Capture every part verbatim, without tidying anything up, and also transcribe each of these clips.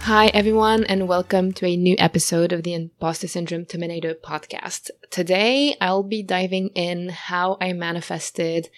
Hi everyone, and welcome to a new episode of the Imposter Syndrome Terminator podcast. Today, I'll be diving in how I manifested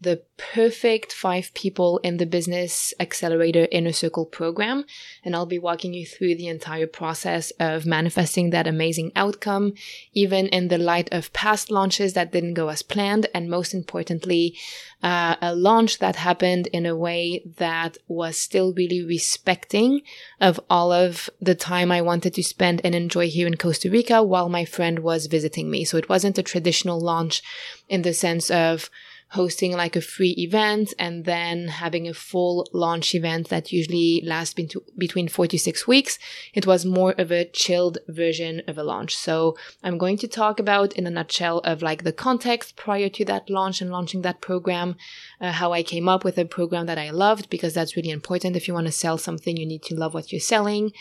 the perfect five people in the Business Accelerator Inner Circle program, and I'll be walking you through the entire process of manifesting that amazing outcome, even in the light of past launches that didn't go as planned, and most importantly, uh, a launch that happened in a way that was still really respecting of all of the time I wanted to spend and enjoy here in Costa Rica while my friend was visiting me. So it wasn't a traditional launch in the sense of hosting like a free event and then having a full launch event that usually lasts between four to six weeks. It was more of a chilled version of a launch. So I'm going to talk about in a nutshell of like the context prior to that launch and launching that program, uh, how I came up with a program that I loved, because that's really important. If you want to sell something, you need to love what you're selling.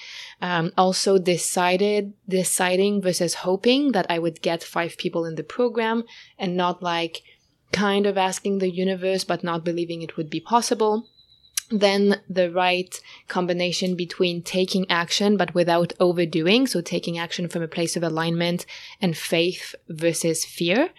Um, also decided, deciding versus hoping that I would get five people in the program, and not like kind of asking the universe but not believing it would be possible. Then the right combination between taking action but without overdoing, so taking action from a place of alignment and faith versus fear.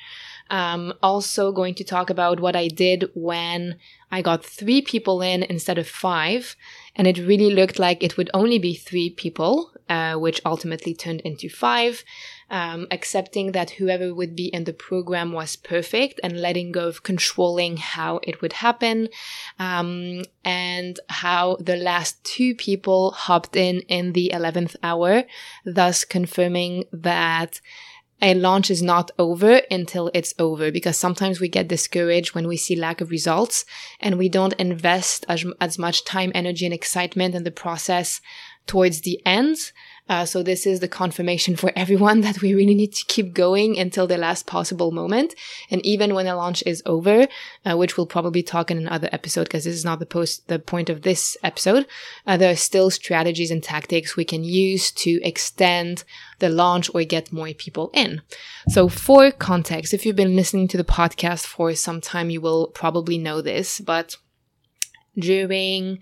Um, also going to talk about what I did when I got three people in instead of five, and it really looked like it would only be three people, uh, which ultimately turned into five. Um, accepting that whoever would be in the program was perfect and letting go of controlling how it would happen, um, and how the last two people hopped in in the eleventh hour, thus confirming that a launch is not over until it's over, because sometimes we get discouraged when we see lack of results and we don't invest as, as much time, energy, and excitement in the process towards the end. Uh, so this is the confirmation for everyone that we really need to keep going until the last possible moment. And even when a launch is over, uh, which we'll probably talk in another episode because this is not the post, the point of this episode, uh, there are still strategies and tactics we can use to extend the launch or get more people in. So for context, if you've been listening to the podcast for some time, you will probably know this, but during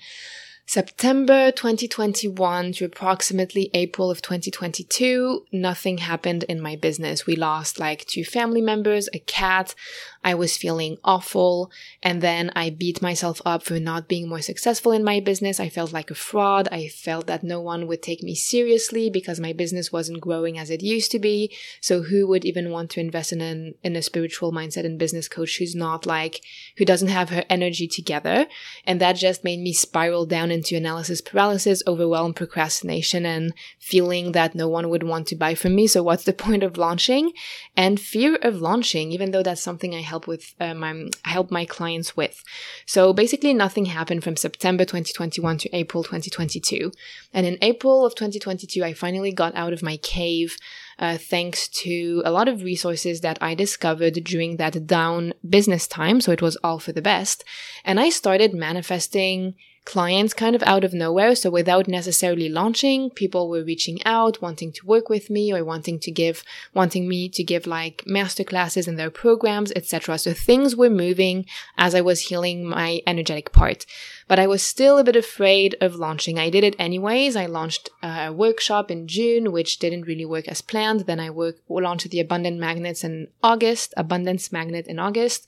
September twenty twenty-one to approximately April of twenty twenty-two, nothing happened in my business. We lost like two family members, a cat. I was feeling awful. And then I beat myself up for not being more successful in my business. I felt like a fraud. I felt that no one would take me seriously because my business wasn't growing as it used to be. So who would even want to invest in an, in a spiritual mindset and business coach who's not like, who doesn't have her energy together? And that just made me spiral down into analysis paralysis, overwhelm, procrastination, and feeling that no one would want to buy from me. So what's the point of launching? And fear of launching, even though that's something I help with, um, I'm, I help my clients with. So basically nothing happened from September twenty twenty-one to April twenty twenty-two. And in April of twenty twenty-two, I finally got out of my cave, Uh, thanks to a lot of resources that I discovered during that down business time. So it was all for the best. And I started manifesting clients kind of out of nowhere. So without necessarily launching, people were reaching out, wanting to work with me or wanting to give, wanting me to give like masterclasses in their programs, et cetera. So things were moving as I was healing my energetic part. But I was still a bit afraid of launching. I did it anyways. I launched a workshop in June, which didn't really work as planned. Then I work, launched the Abundance Magnets in August, Abundance Magnet in August,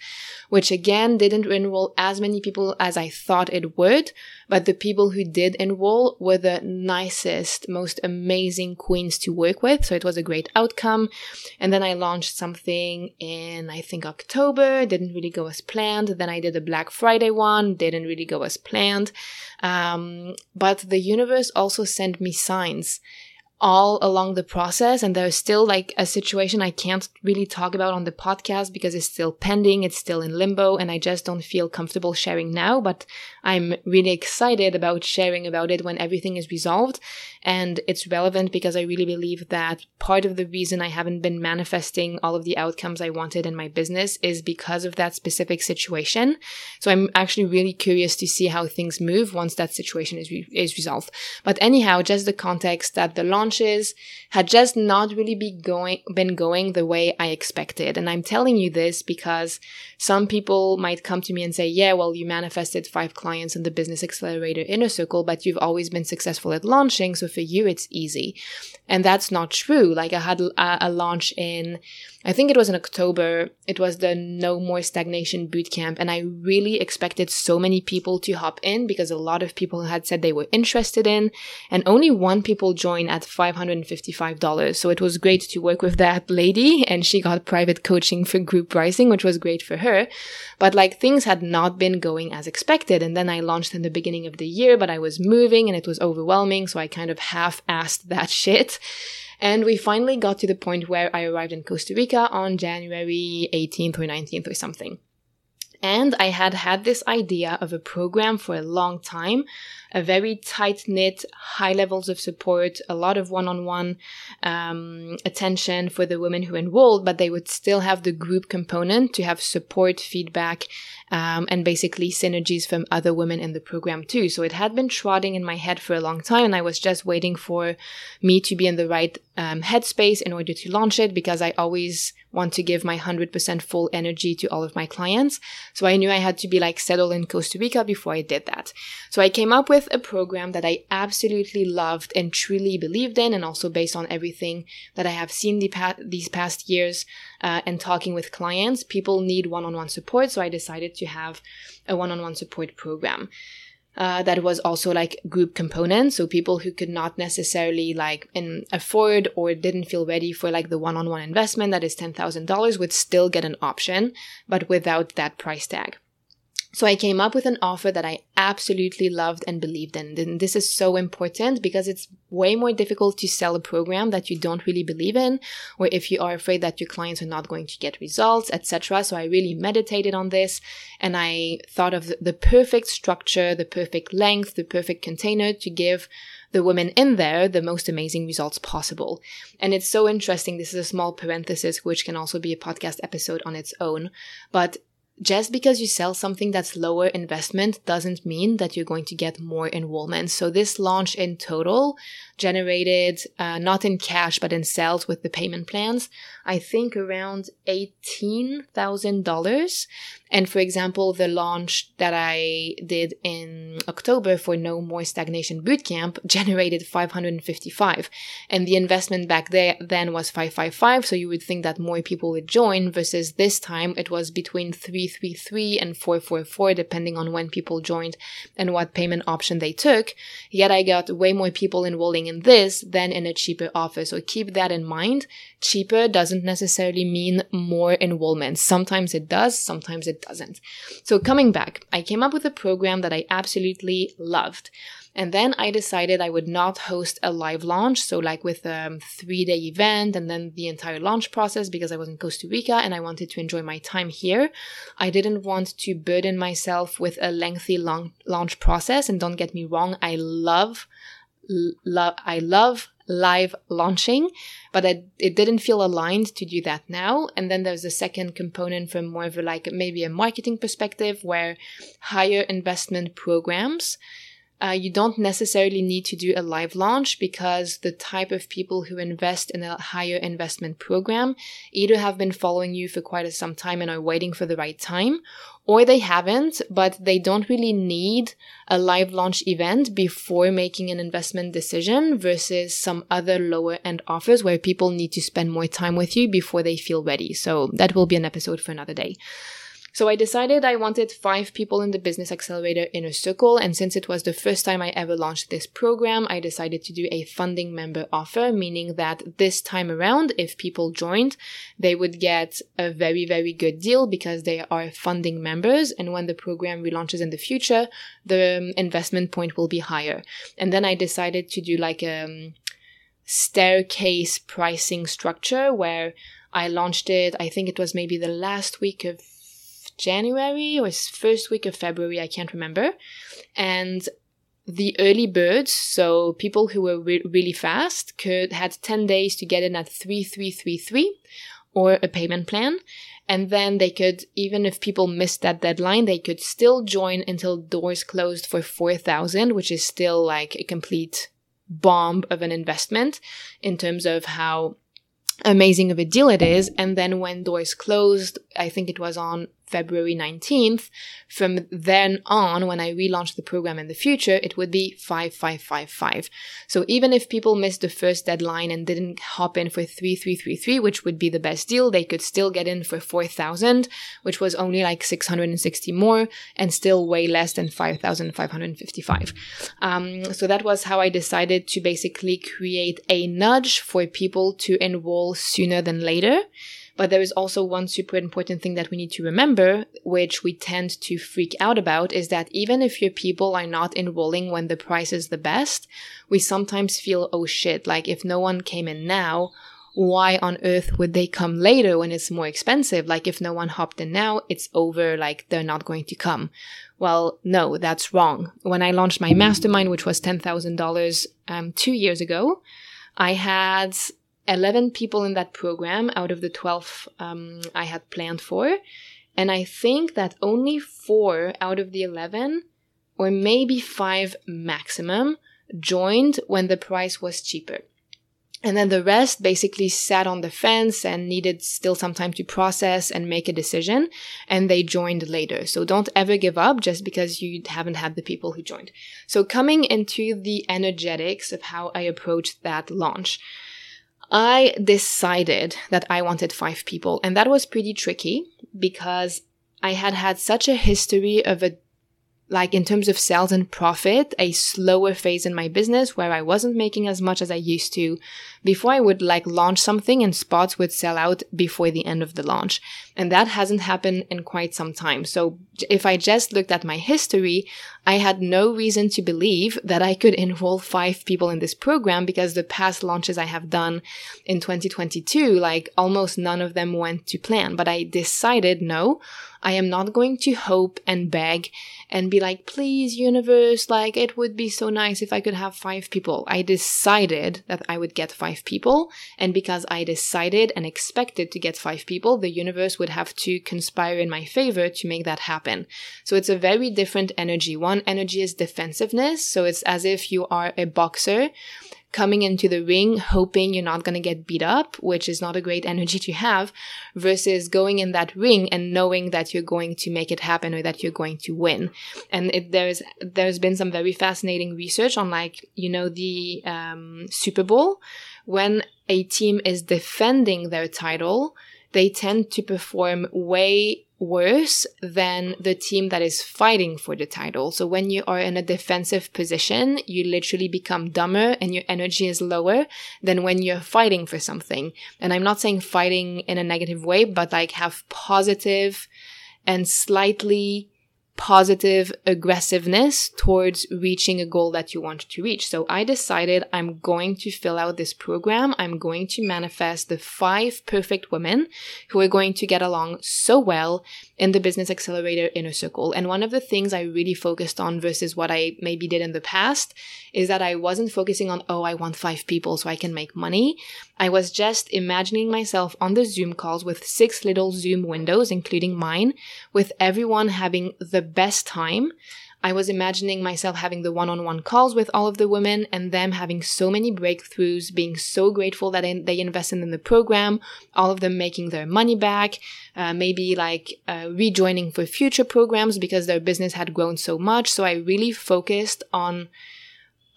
which again didn't enroll as many people as I thought it would. But the people who did enroll were the nicest, most amazing queens to work with. So it was a great outcome. And then I launched something in, I think, October. Didn't really go as planned. Then I did a Black Friday one. Didn't really go as planned. Um, but the universe also sent me signs all along the process, and there's still like a situation I can't really talk about on the podcast because it's still pending, it's still in limbo, and I just don't feel comfortable sharing now, but I'm really excited about sharing about it when everything is resolved. And it's relevant because I really believe that part of the reason I haven't been manifesting all of the outcomes I wanted in my business is because of that specific situation. So I'm actually really curious to see how things move once that situation is, re- is resolved. But anyhow, just the context that the launches had just not really be going, been going the way I expected. And I'm telling you this because some people might come to me and say, yeah, well, you manifested five clients in the Business Accelerator Inner Circle, but you've always been successful at launching, so for you it's easy. And that's not true. Like I had a, a launch in, I think it was in October, it was the No More Stagnation Bootcamp, and I really expected so many people to hop in because a lot of people had said they were interested in, and only one people joined at five hundred fifty-five dollars. So it was great to work with that lady, and she got private coaching for group pricing, which was great for her. But like things had not been going as expected, and then I launched in the beginning of the year, but I was moving and it was overwhelming, so I kind of half-assed that shit. And we finally got to the point where I arrived in Costa Rica on January eighteenth or nineteenth or something. And I had had this idea of a program for a long time, a very tight-knit, high levels of support, a lot of one-on-one um, attention for the women who enrolled, but they would still have the group component to have support, feedback, um, and basically synergies from other women in the program too. So it had been trotting in my head for a long time, and I was just waiting for me to be in the right um, headspace in order to launch it, because I always want to give my one hundred percent full energy to all of my clients. So I knew I had to be like settled in Costa Rica before I did that. So I came up with a program that I absolutely loved and truly believed in, and also based on everything that I have seen the pa- these past years uh, and talking with clients, people need one-on-one support. So I decided to have a one-on-one support program uh, that was also like group component. So people who could not necessarily like in, afford or didn't feel ready for like the one-on-one investment that is ten thousand dollars would still get an option, but without that price tag. So I came up with an offer that I absolutely loved and believed in. And this is so important because it's way more difficult to sell a program that you don't really believe in, or if you are afraid that your clients are not going to get results, et cetera. So I really meditated on this, and I thought of the perfect structure, the perfect length, the perfect container to give the women in there the most amazing results possible. And it's so interesting. This is a small parenthesis, which can also be a podcast episode on its own, but just because you sell something that's lower investment doesn't mean that you're going to get more enrollment. So this launch in total generated, uh, not in cash, but in sales with the payment plans, I think around eighteen thousand dollars. And for example, the launch that I did in October for No More Stagnation Bootcamp generated five hundred fifty-five dollars. And the investment back there then was five hundred fifty-five dollars. So you would think that more people would join, versus this time it was between three hundred thirty-three dollars and four hundred forty-four dollars, depending on when people joined and what payment option they took. Yet I got way more people enrolling in this than in a cheaper offer. So keep that in mind. Cheaper doesn't necessarily mean more enrollment. Sometimes it does, sometimes it doesn't. So coming back, I came up with a program that I absolutely loved. And then I decided I would not host a live launch, so like with a three-day event and then the entire launch process, because I was in Costa Rica and I wanted to enjoy my time here. I didn't want to burden myself with a lengthy long launch process. And don't get me wrong, I love, love, I love live launching, but I, it didn't feel aligned to do that now. And then there's the second component from more of like maybe a marketing perspective, where higher investment programs, Uh, you don't necessarily need to do a live launch, because the type of people who invest in a higher investment program either have been following you for quite some time and are waiting for the right time, or they haven't, but they don't really need a live launch event before making an investment decision, versus some other lower end offers where people need to spend more time with you before they feel ready. So that will be an episode for another day. So I decided I wanted five people in the Business Accelerator Inner Circle, and since it was the first time I ever launched this program, I decided to do a funding member offer, meaning that this time around, if people joined, they would get a very, very good deal because they are funding members, and when the program relaunches in the future, the investment point will be higher. And then I decided to do like a staircase pricing structure where I launched it. I think it was maybe the last week of January or first week of February. I can't remember. And the early birds, so people who were re- really fast, could had ten days to get in at three three three three or a payment plan. And then they could, even if people missed that deadline, they could still join until doors closed for four thousand, which is still like a complete bomb of an investment in terms of how amazing of a deal it is. And then when doors closed, I think it was on February nineteenth, from then on, when I relaunch the program in the future, it would be five five five five. So even if people missed the first deadline and didn't hop in for three three three three, which would be the best deal, they could still get in for four thousand, which was only like six hundred sixty more and still way less than five thousand five hundred fifty-five. Um, so that was how I decided to basically create a nudge for people to enroll sooner than later. But there is also one super important thing that we need to remember, which we tend to freak out about, is that even if your people are not enrolling when the price is the best, we sometimes feel, oh shit, like if no one came in now, why on earth would they come later when it's more expensive? Like if no one hopped in now, it's over, like they're not going to come. Well, no, that's wrong. When I launched my mastermind, which was ten thousand dollars um, two years ago, I had eleven people in that program out of the twelve um, I had planned for. And I think that only four out of the eleven, or maybe five maximum, joined when the price was cheaper. And then the rest basically sat on the fence and needed still some time to process and make a decision. And they joined later. So don't ever give up just because you haven't had the people who joined. So coming into the energetics of how I approached that launch, I decided that I wanted five people, and that was pretty tricky because I had had such a history of a, like in terms of sales and profit, a slower phase in my business where I wasn't making as much as I used to. Before I would like launch something and spots would sell out before the end of the launch. And that hasn't happened in quite some time. So if I just looked at my history, I had no reason to believe that I could enroll five people in this program because the past launches I have done in twenty twenty-two, like almost none of them went to plan. But I decided, no, I am not going to hope and beg and be like, please, universe, like it would be so nice if I could have five people. I decided that I would get five people, and because I decided and expected to get five people, the universe would have to conspire in my favor to make that happen. So it's a very different energy. One energy is defensiveness, so it's as if you are a boxer coming into the ring hoping you're not going to get beat up, which is not a great energy to have, versus going in that ring and knowing that you're going to make it happen or that you're going to win. And it, there's there's been some very fascinating research on, like, you know, the um, Super Bowl. When a team is defending their title, they tend to perform way worse than the team that is fighting for the title. So when you are in a defensive position, you literally become dumber and your energy is lower than when you're fighting for something. And I'm not saying fighting in a negative way, but like have positive and slightly positive aggressiveness towards reaching a goal that you want to reach. So I decided I'm going to fill out this program. I'm going to manifest the five perfect women who are going to get along so well in the Business Accelerator Inner Circle. And one of the things I really focused on versus what I maybe did in the past is that I wasn't focusing on, oh, I want five people so I can make money. I was just imagining myself on the Zoom calls with six little Zoom windows, including mine, with everyone having the best time. I was imagining myself having the one-on-one calls with all of the women and them having so many breakthroughs, being so grateful that they invested in the program, all of them making their money back, uh, maybe like uh, rejoining for future programs because their business had grown so much. So I really focused on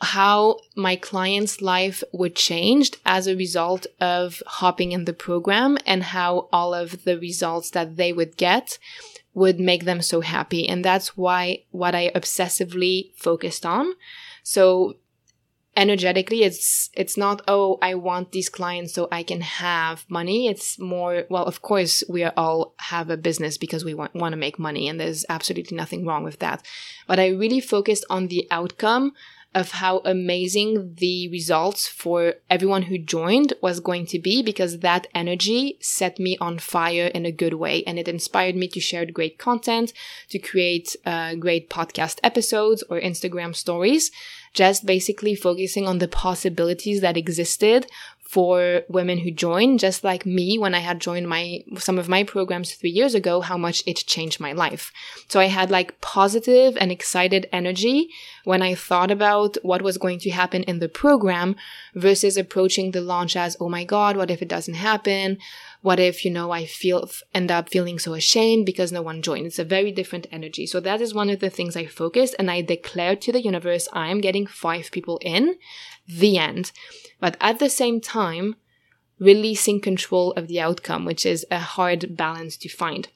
how my client's life would change as a result of hopping in the program and how all of the results that they would get would make them so happy. And that's why what I obsessively focused on. So energetically, it's it's not, oh, I want these clients so I can have money. It's more, well, of course, we are all have a business because we want, want to make money, and there's absolutely nothing wrong with that. But I really focused on the outcome of how amazing the results for everyone who joined was going to be, because that energy set me on fire in a good way, and it inspired me to share great content, to create uh, great podcast episodes or Instagram stories, just basically focusing on the possibilities that existed for women who join, just like me when I had joined my some of my programs three years ago, how much it changed my life. So I had like positive and excited energy when I thought about what was going to happen in the program, versus approaching the launch as, oh my God, what if it doesn't happen? What if, you know, I feel end up feeling so ashamed because no one joined? It's a very different energy. So that is one of the things I focused, and I declared to the universe, I am getting five people in. The end. But at the same time, releasing control of the outcome, which is a hard balance to find.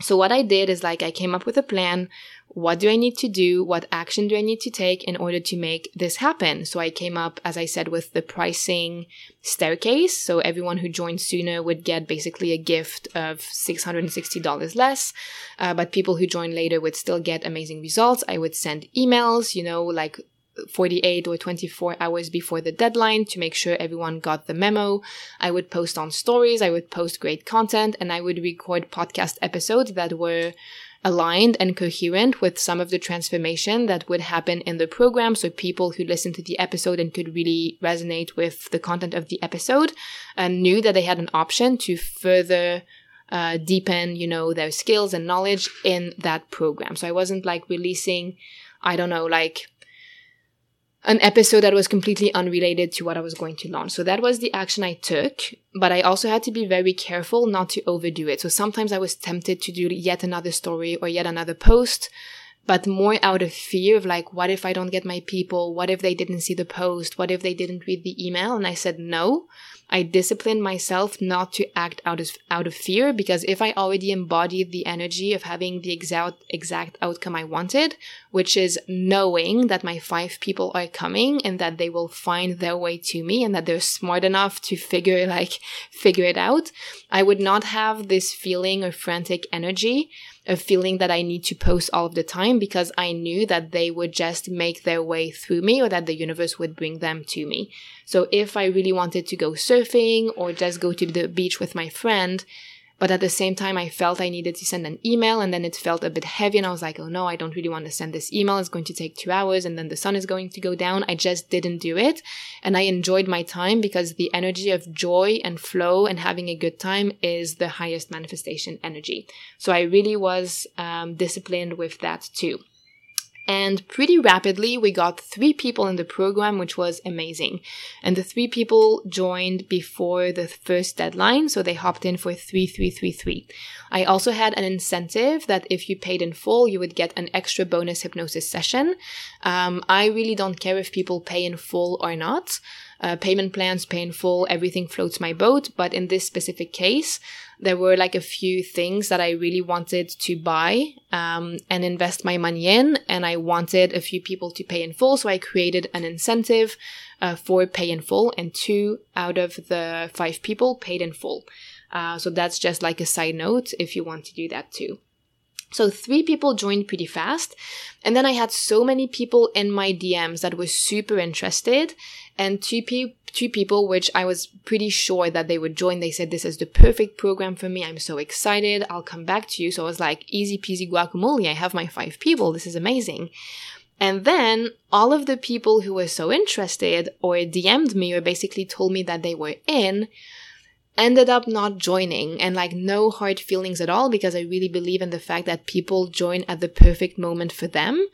So what I did is like I came up with a plan. What do I need to do? What action do I need to take in order to make this happen? So I came up, as I said, with the pricing staircase. So everyone who joined sooner would get basically a gift of six hundred sixty dollars less. Uh, but people who joined later would still get amazing results. I would send emails, you know, like forty-eight or twenty-four hours before the deadline to make sure everyone got the memo. I would post on stories, I would post great content, and I would record podcast episodes that were aligned and coherent with some of the transformation that would happen in the program. So people who listened to the episode and could really resonate with the content of the episode and knew that they had an option to further uh, deepen, you know, their skills and knowledge in that program. So I wasn't like releasing, I don't know, like an episode that was completely unrelated to what I was going to launch. So that was the action I took, but I also had to be very careful not to overdo it. So sometimes I was tempted to do yet another story or yet another post, but more out of fear of like, what if I don't get my people? What if they didn't see the post? What if they didn't read the email? And I said, no, I disciplined myself not to act out of, out of fear, because if I already embodied the energy of having the exact, exact outcome I wanted, which is knowing that my five people are coming and that they will find their way to me and that they're smart enough to figure, like, figure it out, I would not have this feeling or frantic energy, a feeling that I need to post all of the time, because I knew that they would just make their way through me or that the universe would bring them to me. So if I really wanted to go surfing or just go to the beach with my friend, but at the same time I felt I needed to send an email, and then it felt a bit heavy and I was like, oh no, I don't really want to send this email. It's going to take two hours and then the sun is going to go down. I just didn't do it. And I enjoyed my time, because the energy of joy and flow and having a good time is the highest manifestation energy. So I really was um, disciplined with that too. And pretty rapidly, we got three people in the program, which was amazing. And the three people joined before the first deadline, so they hopped in for three three three three. I also had an incentive that if you paid in full, you would get an extra bonus hypnosis session. Um, I really don't care if people pay in full or not. Uh, payment plans, pay in full, everything floats my boat. But in this specific case, there were like a few things that I really wanted to buy um, and invest my money in, and I wanted a few people to pay in full, so I created an incentive uh, for pay in full, and two out of the five people paid in full. Uh, so that's just like a side note if you want to do that too. So three people joined pretty fast, and then I had so many people in my D Ms that were super interested, and two people Two people, which I was pretty sure that they would join. They said, this is the perfect program for me. I'm so excited. I'll come back to you. So I was like, easy peasy guacamole. I have my five people. This is amazing. And then all of the people who were so interested or D M'd me or basically told me that they were in ended up not joining, and like no hard feelings at all, because I really believe in the fact that people join at the perfect moment for them.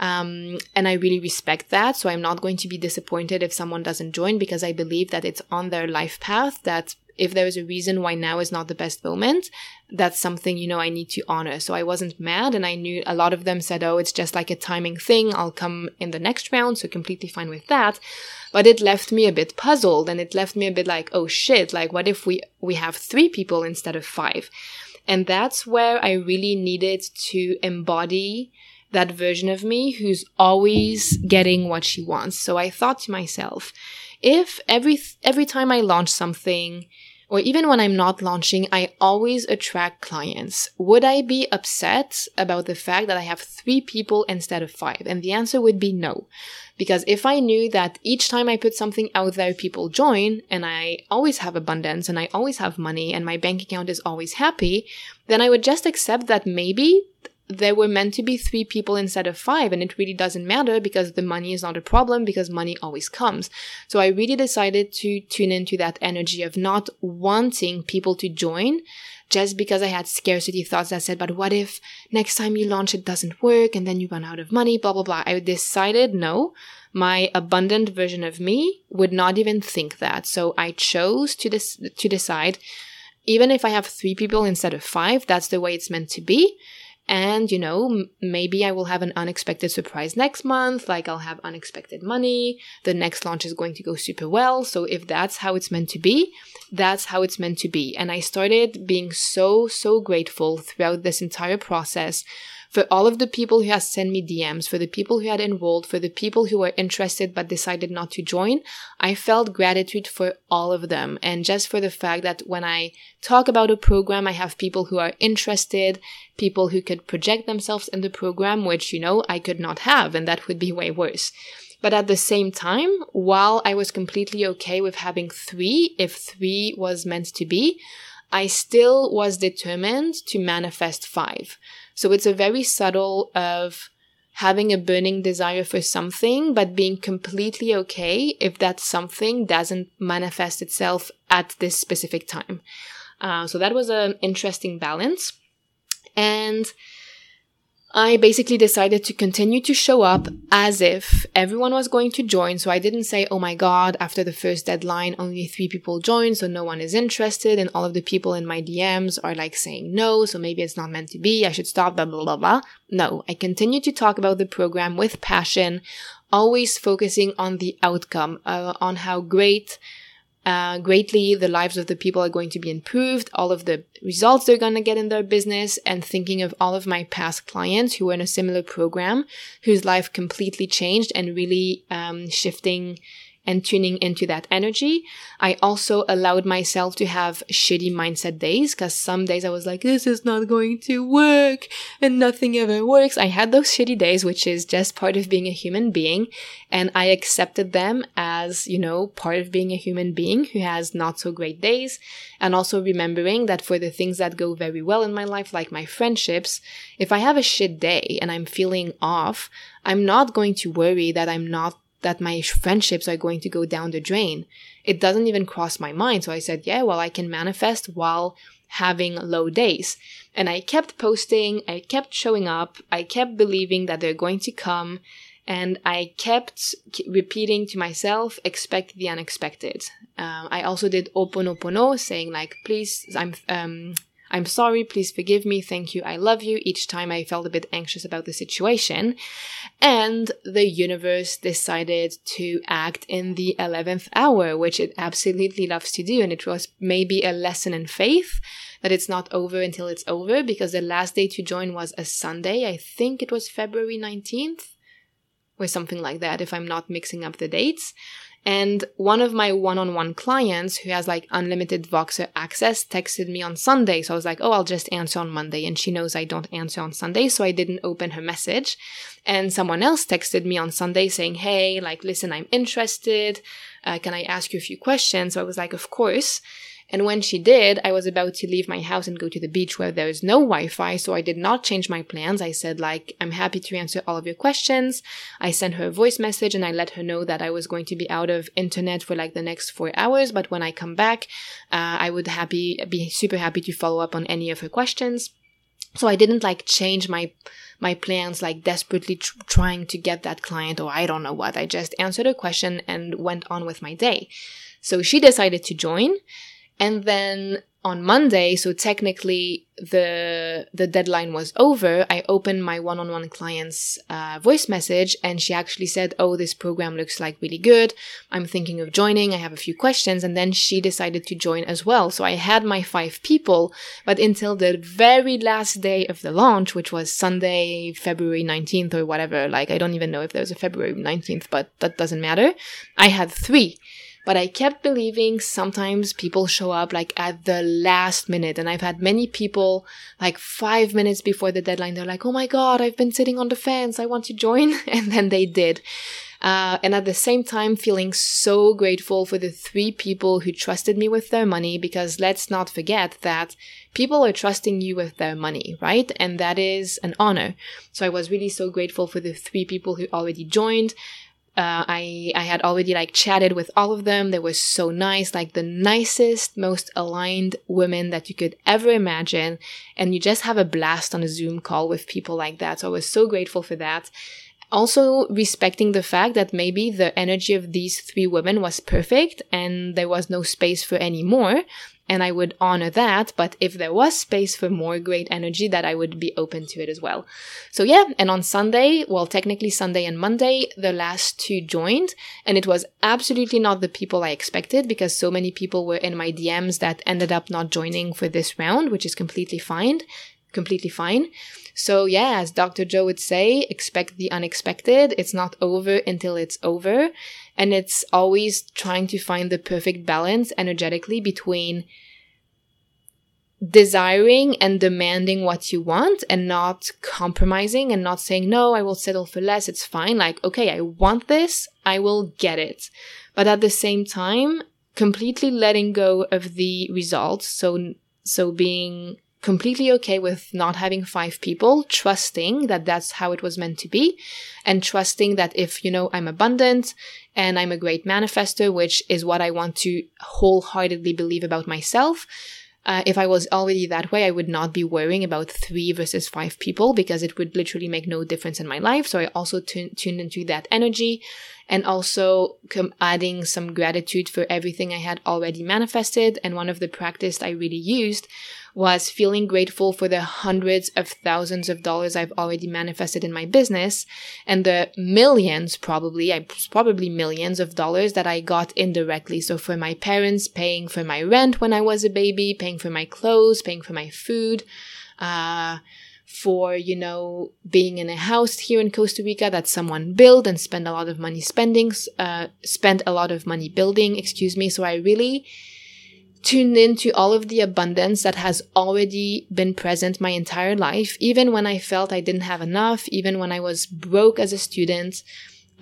Um, and I really respect that. So I'm not going to be disappointed if someone doesn't join, because I believe that it's on their life path, that if there is a reason why now is not the best moment, that's something, you know, I need to honor. So I wasn't mad, and I knew a lot of them said, oh, it's just like a timing thing. I'll come in the next round. So completely fine with that. But it left me a bit puzzled, and it left me a bit like, oh shit, like what if we, we have three people instead of five? And that's where I really needed to embody that version of me who's always getting what she wants. So I thought to myself, if every every time I launch something, or even when I'm not launching, I always attract clients. Would I be upset about the fact that I have three people instead of five? And the answer would be no. Because if I knew that each time I put something out there, people join, and I always have abundance, and I always have money, and my bank account is always happy, then I would just accept that maybe there were meant to be three people instead of five, and it really doesn't matter because the money is not a problem because money always comes. So I really decided to tune into that energy of not wanting people to join just because I had scarcity thoughts that said, but what if next time you launch it doesn't work and then you run out of money, blah, blah, blah. I decided no, my abundant version of me would not even think that. So I chose to des- to decide, even if I have three people instead of five, that's the way it's meant to be. And, you know, maybe I will have an unexpected surprise next month, like I'll have unexpected money, the next launch is going to go super well. So if that's how it's meant to be, that's how it's meant to be. And I started being so, so grateful throughout this entire process for all of the people who had sent me D Ms, for the people who had enrolled, for the people who were interested but decided not to join. I felt gratitude for all of them. And just for the fact that when I talk about a program, I have people who are interested, people who could project themselves in the program, which, you know, I could not have, and that would be way worse. But at the same time, while I was completely okay with having three, if three was meant to be, I still was determined to manifest five. So it's a very subtle of having a burning desire for something, but being completely okay if that something doesn't manifest itself at this specific time. Uh, so that was an interesting balance. And I basically decided to continue to show up as if everyone was going to join. So I didn't say, oh my God, after the first deadline, only three people joined, so no one is interested. And all of the people in my D Ms are like saying no, so maybe it's not meant to be. I should stop, blah, blah, blah, blah. No, I continued to talk about the program with passion, always focusing on the outcome, uh, on how great Uh, greatly the lives of the people are going to be improved, all of the results they're going to get in their business, and thinking of all of my past clients who were in a similar program, whose life completely changed, and really um, shifting and tuning into that energy. I also allowed myself to have shitty mindset days, because some days I was like, this is not going to work and nothing ever works. I had those shitty days, which is just part of being a human being. And I accepted them as, you know, part of being a human being who has not so great days. And also remembering that for the things that go very well in my life, like my friendships, if I have a shit day and I'm feeling off, I'm not going to worry that I'm not that my friendships are going to go down the drain. It doesn't even cross my mind. So I said, yeah, well, I can manifest while having low days. And I kept posting, I kept showing up, I kept believing that they're going to come, and I kept repeating to myself, expect the unexpected. Um, I also did Ho'oponopono, saying like, please, I'm... um. I'm sorry, please forgive me, thank you, I love you, each time I felt a bit anxious about the situation. And the universe decided to act in the eleventh hour, which it absolutely loves to do. And it was maybe a lesson in faith that it's not over until it's over, because the last day to join was a Sunday. I think it was February nineteenth or something like that, if I'm not mixing up the dates. And one of my one-on-one clients who has like unlimited Voxer access texted me on Sunday. So I was like, oh, I'll just answer on Monday. And she knows I don't answer on Sunday, so I didn't open her message. And someone else texted me on Sunday saying, hey, like, listen, I'm interested. Uh, can I ask you a few questions? So I was like, of course. And when she did, I was about to leave my house and go to the beach where there is no Wi-Fi, so I did not change my plans. I said, like, I'm happy to answer all of your questions. I sent her a voice message and I let her know that I was going to be out of internet for like the next four hours, but when I come back, uh, I would happy be super happy to follow up on any of her questions. So I didn't like change my my plans, like desperately tr- trying to get that client or I don't know what. I just answered her question and went on with my day. So she decided to join. And then on Monday, so technically the the deadline was over, I opened my one-on-one client's uh, voice message, and she actually said, oh, this program looks like really good. I'm thinking of joining. I have a few questions. And then she decided to join as well. So I had my five people, but until the very last day of the launch, which was Sunday, February nineteenth or whatever, like I don't even know if there was a February nineteenth, but that doesn't matter. I had three. But I kept believing sometimes people show up like at the last minute. And I've had many people like five minutes before the deadline, they're like, oh my God, I've been sitting on the fence. I want to join. And then they did. Uh, and at the same time, feeling so grateful for the three people who trusted me with their money, because let's not forget that people are trusting you with their money, right? And that is an honor. So I was really so grateful for the three people who already joined. Uh, I, I had already like chatted with all of them. They were so nice, like the nicest, most aligned women that you could ever imagine. And you just have a blast on a Zoom call with people like that. So I was so grateful for that. Also respecting the fact that maybe the energy of these three women was perfect and there was no space for any more, and I would honor that. But if there was space for more great energy, that I would be open to it as well. So yeah, and on Sunday, well, technically Sunday and Monday, the last two joined, and it was absolutely not the people I expected, because so many people were in my D Ms that ended up not joining for this round, which is completely fine. completely fine. So yeah, as Doctor Joe would say, expect the unexpected. It's not over until it's over. And it's always trying to find the perfect balance energetically between desiring and demanding what you want and not compromising and not saying, no, I will settle for less. It's fine. Like, okay, I want this. I will get it. But at the same time, completely letting go of the results. So, so being completely okay with not having five people, trusting that that's how it was meant to be, and trusting that if, you know, I'm abundant and I'm a great manifester, which is what I want to wholeheartedly believe about myself, uh, if I was already that way, I would not be worrying about three versus five people, because it would literally make no difference in my life. So I also tune, tuned into that energy, and also com- adding some gratitude for everything I had already manifested. And one of the practices I really used was feeling grateful for the hundreds of thousands of dollars I've already manifested in my business, and the millions, probably, I probably millions of dollars that I got indirectly. So for my parents paying for my rent when I was a baby, paying for my clothes, paying for my food, uh, for, you know, being in a house here in Costa Rica that someone built and spent a lot of money spending, uh, spent a lot of money building, excuse me. So I really tuned into all of the abundance that has already been present my entire life. Even when I felt I didn't have enough, even when I was broke as a student,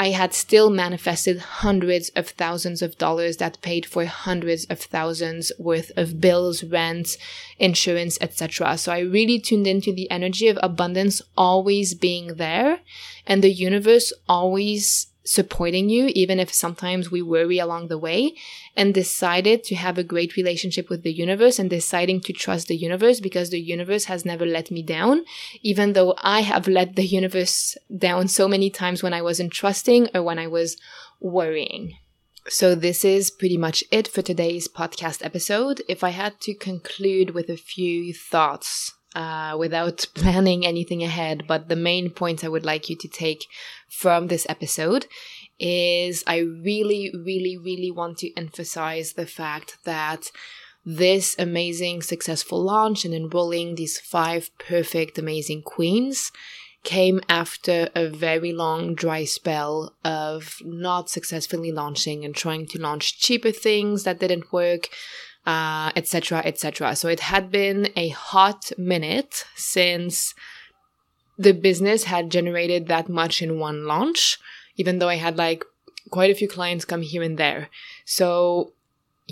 I had still manifested hundreds of thousands of dollars that paid for hundreds of thousands worth of bills, rent, insurance, et cetera. So I really tuned into the energy of abundance always being there, and the universe always supporting you, even if sometimes we worry along the way, and decided to have a great relationship with the universe, and deciding to trust the universe, because the universe has never let me down, even though I have let the universe down so many times when I wasn't trusting or when I was worrying. So this is pretty much it for today's podcast episode. If I had to conclude with a few thoughts, Uh, without planning anything ahead, but the main points I would like you to take from this episode is I really, really, really want to emphasize the fact that this amazing, successful launch and enrolling these five perfect, amazing queens came after a very long dry spell of not successfully launching and trying to launch cheaper things that didn't work, Uh, et cetera, et cetera. So it had been a hot minute since the business had generated that much in one launch, even though I had like quite a few clients come here and there. So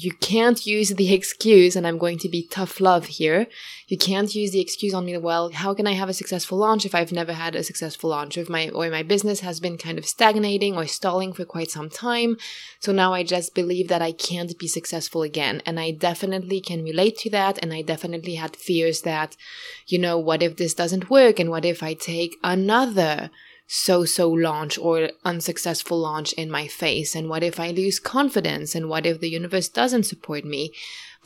you can't use the excuse, and I'm going to be tough love here, you can't use the excuse on me, well, how can I have a successful launch if I've never had a successful launch, if my or my business has been kind of stagnating or stalling for quite some time, so now I just believe that I can't be successful again. And I definitely can relate to that, and I definitely had fears that, you know, what if this doesn't work, and what if I take another so-so launch or unsuccessful launch in my face, and what if I lose confidence, and what if the universe doesn't support me?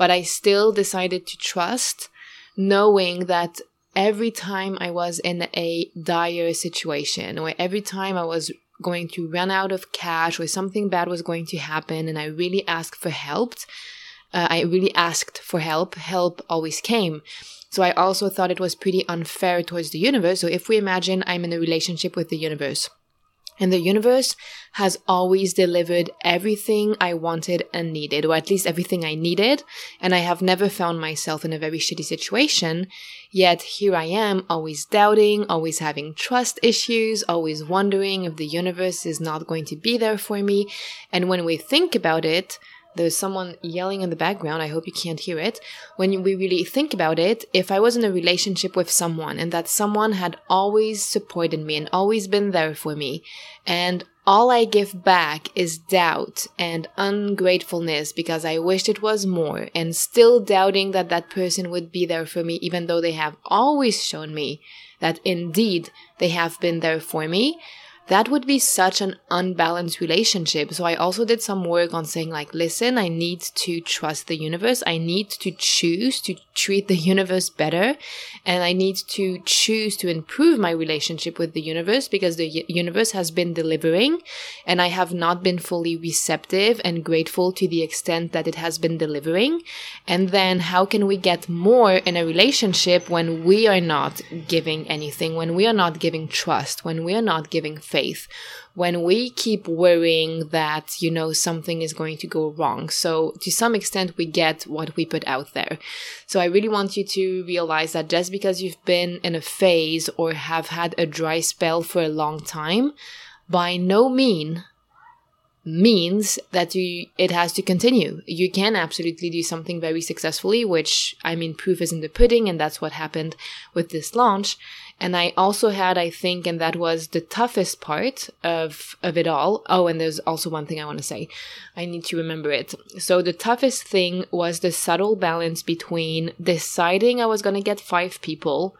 But I still decided to trust, knowing that every time I was in a dire situation, or every time I was going to run out of cash, or something bad was going to happen, and I really asked for help, uh, I really asked for help, help always came. So I also thought it was pretty unfair towards the universe. So if we imagine I'm in a relationship with the universe And the universe has always delivered everything I wanted and needed, or at least everything I needed. And I have never found myself in a very shitty situation. Yet here I am, always doubting, always having trust issues, always wondering if the universe is not going to be there for me. And when we think about it, there's someone yelling in the background. I hope you can't hear it. When we really think about it, if I was in a relationship with someone and that someone had always supported me and always been there for me, and all I give back is doubt and ungratefulness because I wished it was more, and still doubting that that person would be there for me, even though they have always shown me that indeed they have been there for me, that would be such an unbalanced relationship. So I also did some work on saying, like, listen, I need to trust the universe. I need to choose to treat the universe better. And I need to choose to improve my relationship with the universe, because the universe has been delivering and I have not been fully receptive and grateful to the extent that it has been delivering. And then how can we get more in a relationship when we are not giving anything, when we are not giving trust, when we are not giving faith? Faith, when we keep worrying that, you know, something is going to go wrong. So to some extent, we get what we put out there. So I really want you to realize that just because you've been in a phase or have had a dry spell for a long time, by no means means that you it has to continue. You can absolutely do something very successfully, which, I mean, proof is in the pudding, and that's what happened with this launch. And I also had, I think, and that was the toughest part of of it all. Oh, and there's also one thing I want to say. I need to remember it. So the toughest thing was the subtle balance between deciding I was going to get five people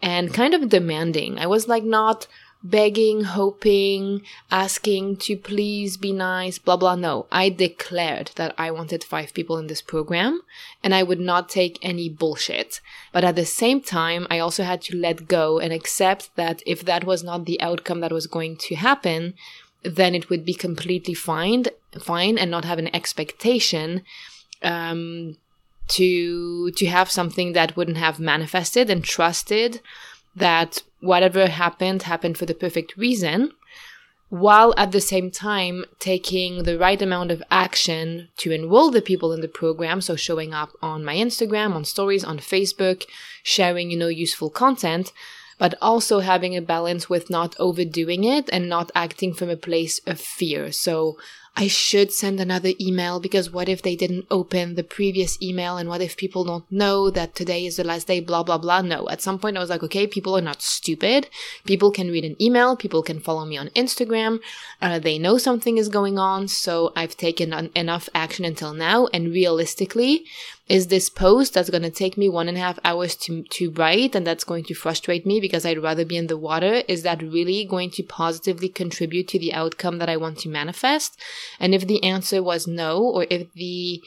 and kind of demanding. I was like, not begging, hoping, asking to please be nice, blah, blah. No, I declared that I wanted five people in this program and I would not take any bullshit. But at the same time, I also had to let go and accept that if that was not the outcome that was going to happen, then it would be completely fine, fine, and not have an expectation um, to, to have something that wouldn't have manifested, and trusted that whatever happened, happened for the perfect reason, while at the same time taking the right amount of action to enroll the people in the program. So showing up on my Instagram, on stories, on Facebook, sharing, you know, useful content, but also having a balance with not overdoing it and not acting from a place of fear. So I should send another email because what if they didn't open the previous email, and what if people don't know that today is the last day, blah, blah, blah. No, at some point I was like, okay, people are not stupid. People can read an email. People can follow me on Instagram. Uh, they know something is going on. So I've taken an- enough action until now. And realistically, is this post that's going to take me one and a half hours to, to write, and that's going to frustrate me because I'd rather be in the water, is that really going to positively contribute to the outcome that I want to manifest? And if the answer was no, or if the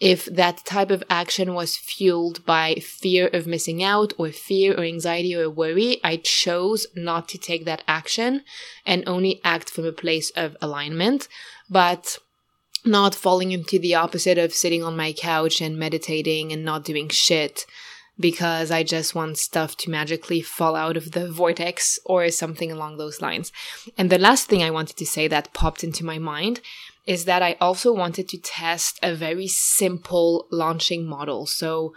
if that type of action was fueled by fear of missing out, or fear or anxiety or worry, I chose not to take that action and only act from a place of alignment, but not falling into the opposite of sitting on my couch and meditating and not doing shit because I just want stuff to magically fall out of the vortex or something along those lines. And the last thing I wanted to say that popped into my mind is that I also wanted to test a very simple launching model. So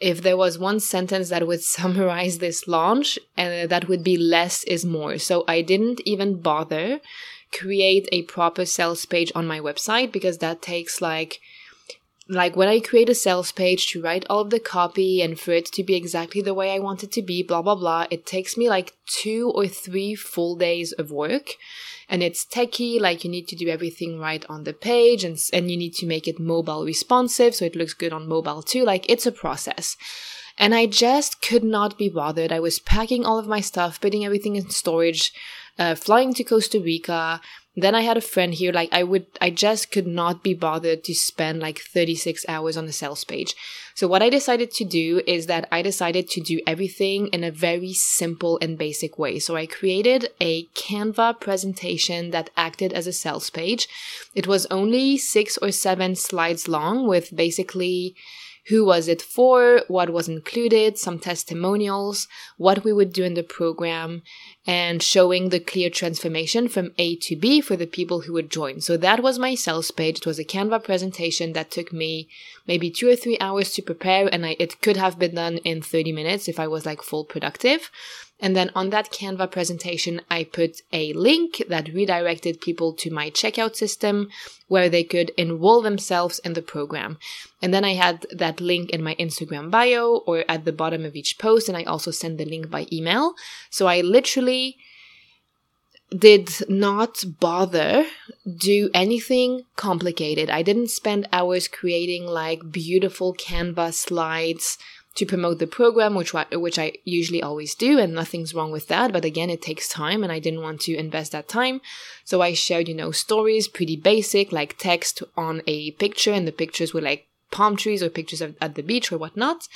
if there was one sentence that would summarize this launch, uh, that would be less is more. So I didn't even bother create a proper sales page on my website, because that takes like like when I create a sales page to write all of the copy and for it to be exactly the way I want it to be, blah, blah, blah, it takes me like two or three full days of work. And it's techie, like you need to do everything right on the page, and, and you need to make it mobile responsive so it looks good on mobile too. Like, it's a process. And I just could not be bothered. I was packing all of my stuff, putting everything in storage, uh, flying to Costa Rica. Then I had a friend here. Like, I would, I just could not be bothered to spend like thirty-six hours on the sales page. So what I decided to do is that I decided to do everything in a very simple and basic way. So I created a Canva presentation that acted as a sales page. It was only six or seven slides long, with basically who was it for, what was included, some testimonials, what we would do in the program, and showing the clear transformation from A to B for the people who would join. So that was my sales page. It was a Canva presentation that took me maybe two or three hours to prepare, and I, it could have been done in thirty minutes if I was like full productive. And then on that Canva presentation, I put a link that redirected people to my checkout system where they could enroll themselves in the program. And then I had that link in my Instagram bio or at the bottom of each post, and I also sent the link by email. So I literally did not bother do anything complicated. I didn't spend hours creating like beautiful Canva slides to promote the program, which which I usually always do, and nothing's wrong with that. But again, it takes time, and I didn't want to invest that time. So I shared, you know, stories, pretty basic, like text on a picture, and the pictures were like palm trees or pictures of, at the beach or whatnot.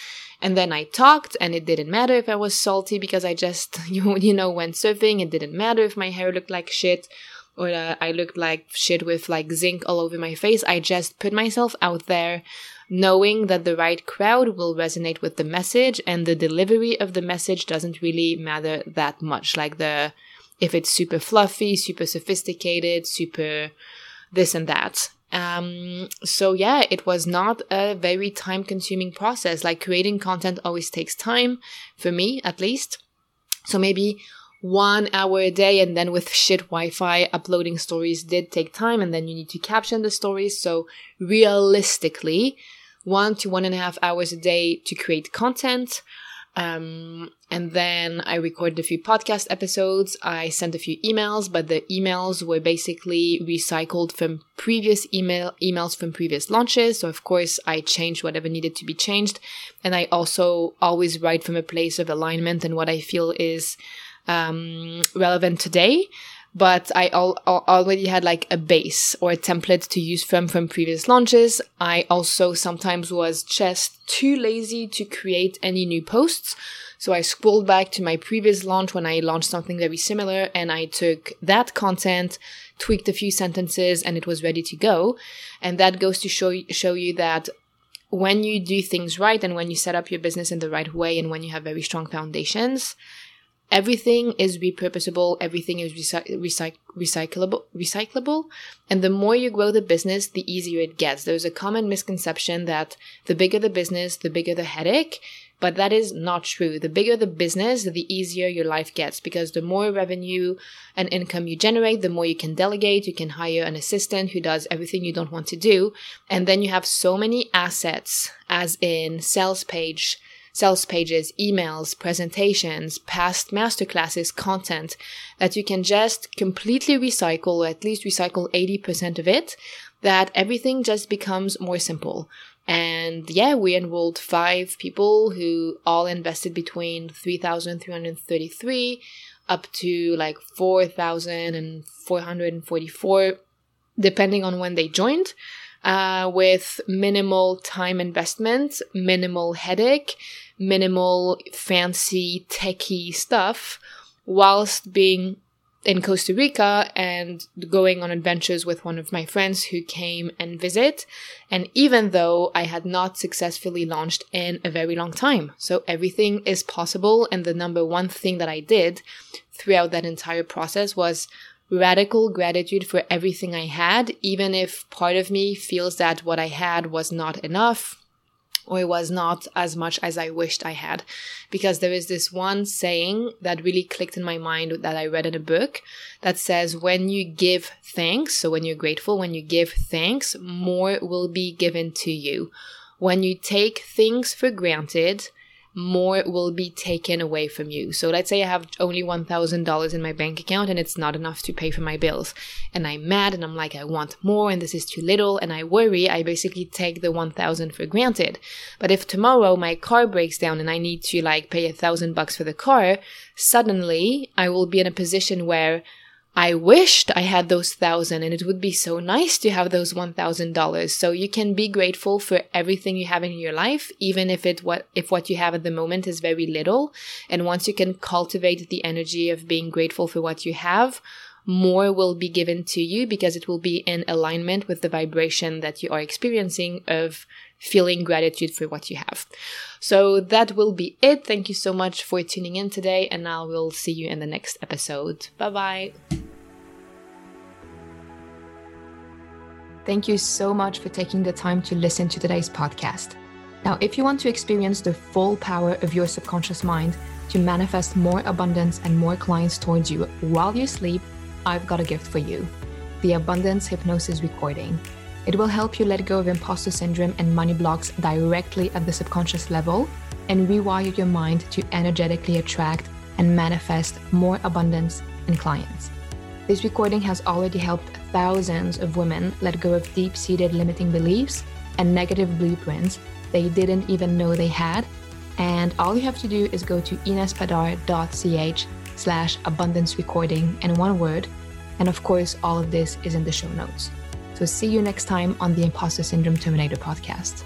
And then I talked, and it didn't matter if I was salty because I just, you, you know, went surfing. It didn't matter if my hair looked like shit or uh, I looked like shit with like zinc all over my face. I just put myself out there, knowing that the right crowd will resonate with the message, and the delivery of the message doesn't really matter that much. Like the, if it's super fluffy, super sophisticated, super this and that. Um, so yeah, it was not a very time-consuming process. Like creating content always takes time, for me at least. So maybe one hour a day, and then with shit Wi-Fi, uploading stories did take time, and then you need to caption the stories. So realistically, one to one and a half hours a day to create content. Um, and then I recorded a few podcast episodes. I sent a few emails, but the emails were basically recycled from previous email emails from previous launches. So of course I changed whatever needed to be changed. And I also always write from a place of alignment and what I feel is um, relevant today. But I al- already had like a base or a template to use from from previous launches. I also sometimes was just too lazy to create any new posts. So I scrolled back to my previous launch when I launched something very similar, and I took that content, tweaked a few sentences, and it was ready to go. And that goes to show show you that when you do things right, and when you set up your business in the right way, and when you have very strong foundations, everything is repurposable, everything is recy- recy- recyclable, recyclable, and the more you grow the business, the easier it gets. There's a common misconception that the bigger the business, the bigger the headache, but that is not true. The bigger the business, the easier your life gets, because the more revenue and income you generate, the more you can delegate, you can hire an assistant who does everything you don't want to do, and then you have so many assets, as in sales page, sales pages, emails, presentations, past masterclasses, content, that you can just completely recycle, or at least recycle eighty percent of it, that everything just becomes more simple. And yeah, we enrolled five people who all invested between three thousand three hundred thirty-three up to like four thousand four hundred forty-four, depending on when they joined. Uh, with minimal time investment, minimal headache, minimal fancy techie stuff, whilst being in Costa Rica and going on adventures with one of my friends who came and visit. And even though I had not successfully launched in a very long time, so everything is possible. And the number one thing that I did throughout that entire process was radical gratitude for everything I had, even if part of me feels that what I had was not enough, or it was not as much as I wished I had. Because there is this one saying that really clicked in my mind that I read in a book that says, when you give thanks, so when you're grateful, when you give thanks, more will be given to you. When you take things for granted, more will be taken away from you. So let's say I have only one thousand dollars in my bank account and it's not enough to pay for my bills. And I'm mad and I'm like, I want more and this is too little. And I worry, I basically take the one thousand for granted. But if tomorrow my car breaks down and I need to like pay a thousand bucks for the car, suddenly I will be in a position where I wished I had those thousand, and it would be so nice to have those one thousand dollars. So you can be grateful for everything you have in your life, even if it what if what you have at the moment is very little. And once you can cultivate the energy of being grateful for what you have, more will be given to you because it will be in alignment with the vibration that you are experiencing of feeling gratitude for what you have. So that will be it. Thank you so much for tuning in today, and I will see you in the next episode. Bye-bye. Thank you so much for taking the time to listen to today's podcast. Now, if you want to experience the full power of your subconscious mind to manifest more abundance and more clients towards you while you sleep, I've got a gift for you: the Abundance Hypnosis Recording. It will help you let go of imposter syndrome and money blocks directly at the subconscious level and rewire your mind to energetically attract and manifest more abundance and clients. This recording has already helped thousands of women let go of deep-seated limiting beliefs and negative blueprints they didn't even know they had. And all you have to do is go to inespadar.ch slash abundance recording in one word. And of course, all of this is in the show notes. So see you next time on the Imposter Syndrome Terminator podcast.